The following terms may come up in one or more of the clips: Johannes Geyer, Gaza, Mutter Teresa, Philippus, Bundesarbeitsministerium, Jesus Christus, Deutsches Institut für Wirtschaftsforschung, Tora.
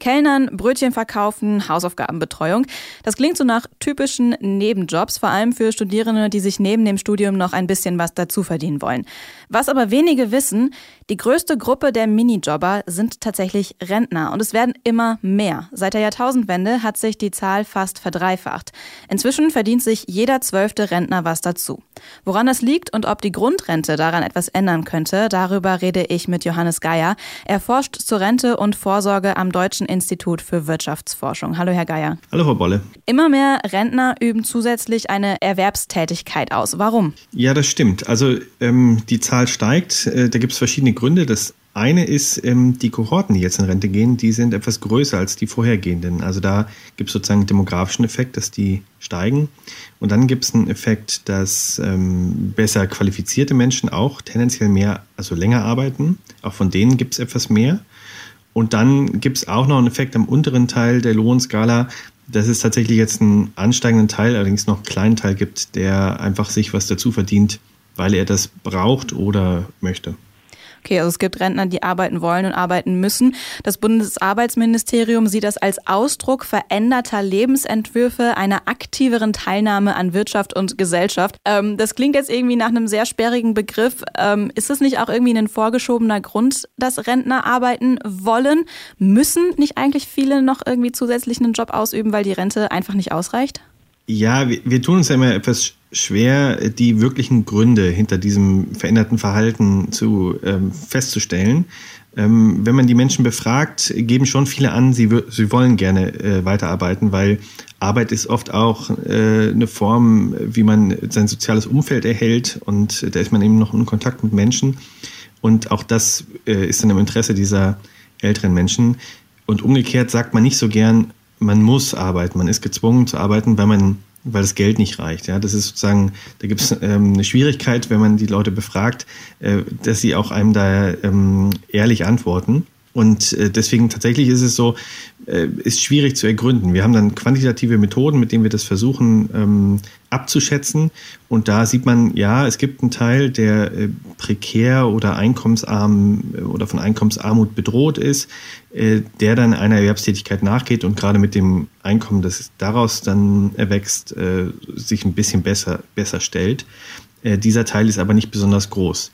Kellnern, Brötchen verkaufen, Hausaufgabenbetreuung. Das klingt so nach typischen Nebenjobs, vor allem für Studierende, die sich neben dem Studium noch ein bisschen was dazu verdienen wollen. Was aber wenige wissen, die größte Gruppe der Minijobber sind tatsächlich Rentner und es werden immer mehr. Seit der Jahrtausendwende hat sich die Zahl fast verdreifacht. Inzwischen verdient sich jeder 12. Rentner was dazu. Woran das liegt und ob die Grundrente daran etwas ändern könnte, darüber rede ich mit Johannes Geyer. Er forscht zur Rente und Vorsorge am Deutschen Institut für Wirtschaftsforschung. Hallo, Herr Geyer. Hallo, Frau Bolle. Immer mehr Rentner üben zusätzlich eine Erwerbstätigkeit aus. Warum? Ja, das stimmt. Also die Zahl steigt. Da gibt es verschiedene Gründe. Das eine ist, die Kohorten, die jetzt in Rente gehen, die sind etwas größer als die vorhergehenden. Also da gibt es sozusagen einen demografischen Effekt, dass die steigen. Und dann gibt es einen Effekt, dass besser qualifizierte Menschen auch tendenziell mehr, also länger arbeiten. Auch von denen gibt es etwas mehr. Und dann gibt es auch noch einen Effekt am unteren Teil der Lohnskala, dass es tatsächlich jetzt einen ansteigenden Teil, allerdings noch einen kleinen Teil gibt, der einfach sich was dazu verdient, weil er das braucht oder möchte. Okay, also es gibt Rentner, die arbeiten wollen und arbeiten müssen. Das Bundesarbeitsministerium sieht das als Ausdruck veränderter Lebensentwürfe, einer aktiveren Teilnahme an Wirtschaft und Gesellschaft. Das klingt jetzt irgendwie nach einem sehr sperrigen Begriff. Ist das nicht auch irgendwie ein vorgeschobener Grund, dass Rentner arbeiten wollen? Müssen nicht eigentlich viele noch irgendwie zusätzlich einen Job ausüben, weil die Rente einfach nicht ausreicht? Ja, wir tun uns ja immer etwas schwer, die wirklichen Gründe hinter diesem veränderten Verhalten festzustellen. Wenn man die Menschen befragt, geben schon viele an, sie wollen gerne weiterarbeiten, weil Arbeit ist oft auch eine Form, wie man sein soziales Umfeld erhält und da ist man eben noch in Kontakt mit Menschen und auch das ist dann im Interesse dieser älteren Menschen. Und umgekehrt sagt man nicht so gern, man muss arbeiten, man ist gezwungen zu arbeiten, weil das Geld nicht reicht. Ja, das ist sozusagen, da gibt es eine Schwierigkeit, wenn man die Leute befragt, dass sie auch einem da ehrlich antworten. Und deswegen tatsächlich ist es so, ist schwierig zu ergründen. Wir haben dann quantitative Methoden, mit denen wir das versuchen abzuschätzen. Und da sieht man, ja, es gibt einen Teil, der prekär oder einkommensarm oder von Einkommensarmut bedroht ist, der dann einer Erwerbstätigkeit nachgeht und gerade mit dem Einkommen, das daraus dann erwächst, sich ein bisschen besser stellt. Dieser Teil ist aber nicht besonders groß.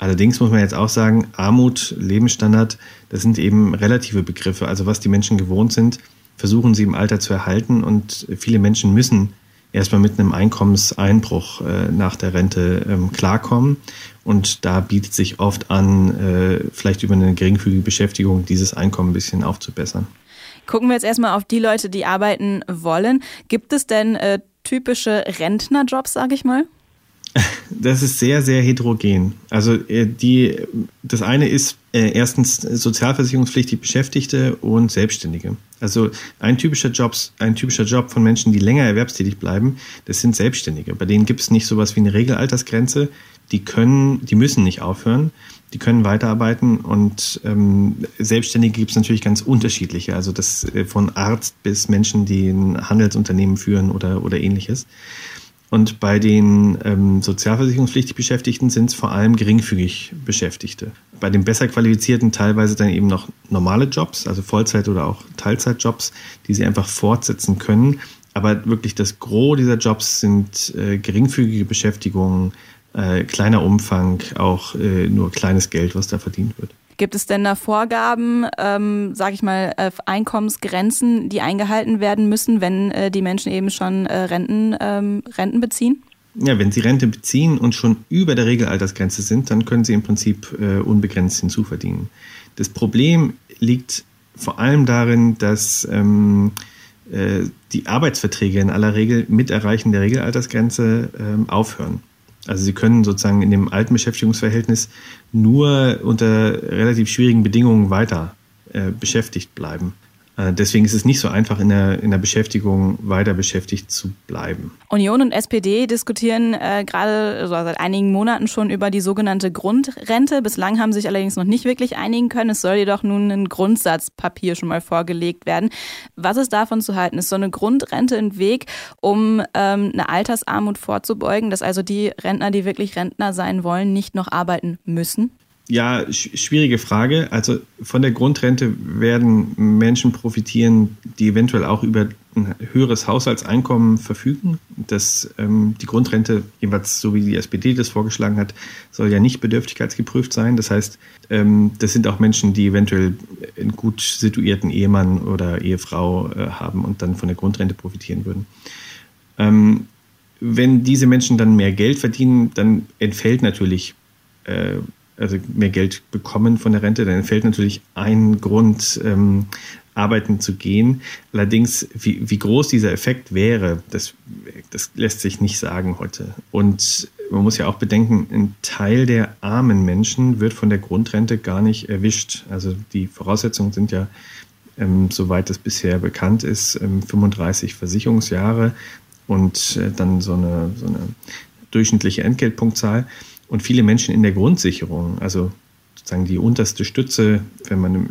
Allerdings muss man jetzt auch sagen, Armut, Lebensstandard, das sind eben relative Begriffe. Also was die Menschen gewohnt sind, versuchen sie im Alter zu erhalten. Und viele Menschen müssen erstmal mit einem Einkommenseinbruch nach der Rente klarkommen. Und da bietet sich oft an, vielleicht über eine geringfügige Beschäftigung dieses Einkommen ein bisschen aufzubessern. Gucken wir jetzt erstmal auf die Leute, die arbeiten wollen. Gibt es denn typische Rentnerjobs, sage ich mal? Das ist sehr, sehr heterogen. Also das eine ist erstens sozialversicherungspflichtig Beschäftigte und Selbstständige. Also ein typischer Job von Menschen, die länger erwerbstätig bleiben, das sind Selbstständige. Bei denen gibt es nicht sowas wie eine Regelaltersgrenze. Die müssen nicht aufhören, die können weiterarbeiten und Selbstständige gibt es natürlich ganz unterschiedliche. Also das von Arzt bis Menschen, die ein Handelsunternehmen führen oder Ähnliches. Und bei den sozialversicherungspflichtig Beschäftigten sind es vor allem geringfügig Beschäftigte. Bei den besser qualifizierten teilweise dann eben noch normale Jobs, also Vollzeit- oder auch Teilzeitjobs, die sie einfach fortsetzen können. Aber wirklich das Gros dieser Jobs sind geringfügige Beschäftigungen, kleiner Umfang, auch nur kleines Geld, was da verdient wird. Gibt es denn da Vorgaben, sage ich mal, Einkommensgrenzen, die eingehalten werden müssen, wenn die Menschen eben schon Renten beziehen? Ja, wenn sie Rente beziehen und schon über der Regelaltersgrenze sind, dann können sie im Prinzip unbegrenzt hinzuverdienen. Das Problem liegt vor allem darin, dass die Arbeitsverträge in aller Regel mit Erreichen der Regelaltersgrenze aufhören. Also sie können sozusagen in dem alten Beschäftigungsverhältnis nur unter relativ schwierigen Bedingungen weiter beschäftigt bleiben. Deswegen ist es nicht so einfach, in der Beschäftigung weiter beschäftigt zu bleiben. Union und SPD diskutieren gerade seit einigen Monaten schon über die sogenannte Grundrente. Bislang haben sich allerdings noch nicht wirklich einigen können. Es soll jedoch nun ein Grundsatzpapier schon mal vorgelegt werden. Was ist davon zu halten? Ist so eine Grundrente ein Weg, um eine Altersarmut vorzubeugen, dass also die Rentner, die wirklich Rentner sein wollen, nicht noch arbeiten müssen? Ja, schwierige Frage. Also von der Grundrente werden Menschen profitieren, die eventuell auch über ein höheres Haushaltseinkommen verfügen. Die Grundrente, jeweils so wie die SPD das vorgeschlagen hat, soll ja nicht bedürftigkeitsgeprüft sein. Das heißt, das sind auch Menschen, die eventuell einen gut situierten Ehemann oder Ehefrau haben und dann von der Grundrente profitieren würden. Wenn diese Menschen dann mehr Geld verdienen, dann entfällt natürlich... also mehr Geld bekommen von der Rente, dann fällt natürlich ein Grund, arbeiten zu gehen. Allerdings, wie groß dieser Effekt wäre, das lässt sich nicht sagen heute. Und man muss ja auch bedenken, ein Teil der armen Menschen wird von der Grundrente gar nicht erwischt. Also die Voraussetzungen sind ja, soweit das bisher bekannt ist, 35 Versicherungsjahre und dann so eine durchschnittliche Entgeltpunktzahl. Und viele Menschen in der Grundsicherung, also sozusagen die unterste Stütze, wenn man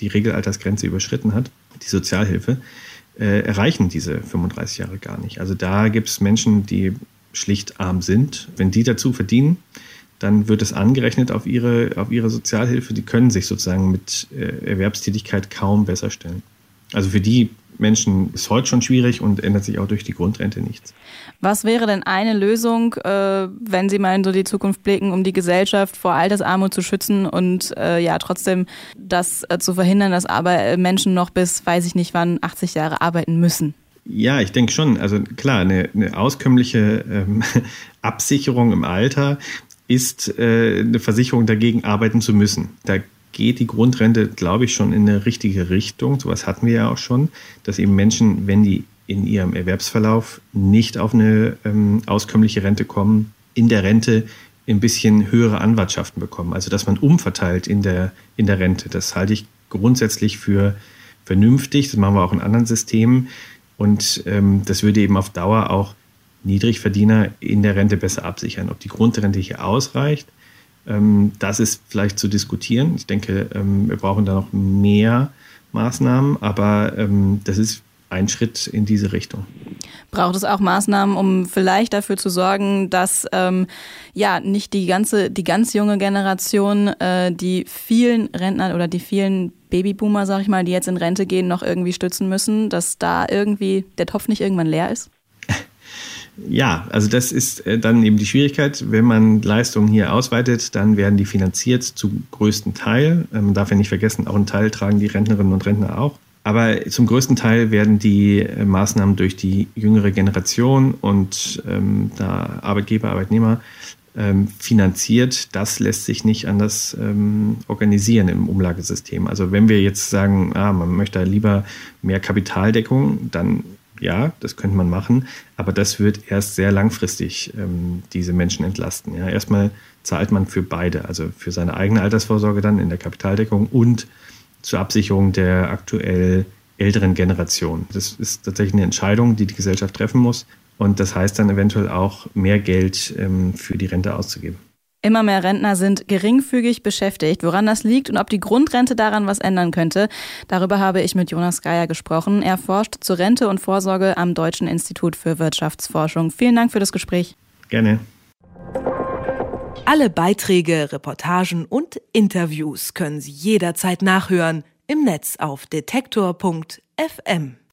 die Regelaltersgrenze überschritten hat, die Sozialhilfe, erreichen diese 35 Jahre gar nicht. Also da gibt es Menschen, die schlicht arm sind. Wenn die dazu verdienen, dann wird es angerechnet auf ihre Sozialhilfe. Die können sich sozusagen mit Erwerbstätigkeit kaum besser stellen. Also für die Menschen ist heute schon schwierig und ändert sich auch durch die Grundrente nichts. Was wäre denn eine Lösung, wenn Sie mal in so die Zukunft blicken, um die Gesellschaft vor Altersarmut zu schützen und ja trotzdem das zu verhindern, dass aber Menschen noch bis, weiß ich nicht wann, 80 Jahre arbeiten müssen? Ja, ich denke schon. Also klar, eine auskömmliche Absicherung im Alter ist eine Versicherung dagegen, arbeiten zu müssen. Da geht die Grundrente, glaube ich, schon in eine richtige Richtung. Sowas hatten wir ja auch schon, dass eben Menschen, wenn die in ihrem Erwerbsverlauf nicht auf eine auskömmliche Rente kommen, in der Rente ein bisschen höhere Anwartschaften bekommen. Also dass man umverteilt in der Rente. Das halte ich grundsätzlich für vernünftig. Das machen wir auch in anderen Systemen. Und das würde eben auf Dauer auch Niedrigverdiener in der Rente besser absichern. Ob die Grundrente hier ausreicht, das ist vielleicht zu diskutieren. Ich denke, wir brauchen da noch mehr Maßnahmen, aber das ist ein Schritt in diese Richtung. Braucht es auch Maßnahmen, um vielleicht dafür zu sorgen, dass ja nicht die ganz junge Generation, die vielen Rentner oder die vielen Babyboomer, sag ich mal, die jetzt in Rente gehen, noch irgendwie stützen müssen, dass da irgendwie der Topf nicht irgendwann leer ist? Ja, also das ist dann eben die Schwierigkeit. Wenn man Leistungen hier ausweitet, dann werden die finanziert zum größten Teil. Man darf ja nicht vergessen, auch einen Teil tragen die Rentnerinnen und Rentner auch. Aber zum größten Teil werden die Maßnahmen durch die jüngere Generation und da Arbeitgeber, Arbeitnehmer finanziert. Das lässt sich nicht anders organisieren im Umlagesystem. Also wenn wir jetzt sagen, man möchte lieber mehr Kapitaldeckung, dann ja, das könnte man machen, aber das wird erst sehr langfristig diese Menschen entlasten. Ja. Erstmal zahlt man für beide, also für seine eigene Altersvorsorge dann in der Kapitaldeckung und zur Absicherung der aktuell älteren Generation. Das ist tatsächlich eine Entscheidung, die die Gesellschaft treffen muss und das heißt dann eventuell auch mehr Geld für die Rente auszugeben. Immer mehr Rentner sind geringfügig beschäftigt. Woran das liegt und ob die Grundrente daran was ändern könnte, darüber habe ich mit Johannes Geyer gesprochen. Er forscht zur Rente und Vorsorge am Deutschen Institut für Wirtschaftsforschung. Vielen Dank für das Gespräch. Gerne. Alle Beiträge, Reportagen und Interviews können Sie jederzeit nachhören im Netz auf detektor.fm.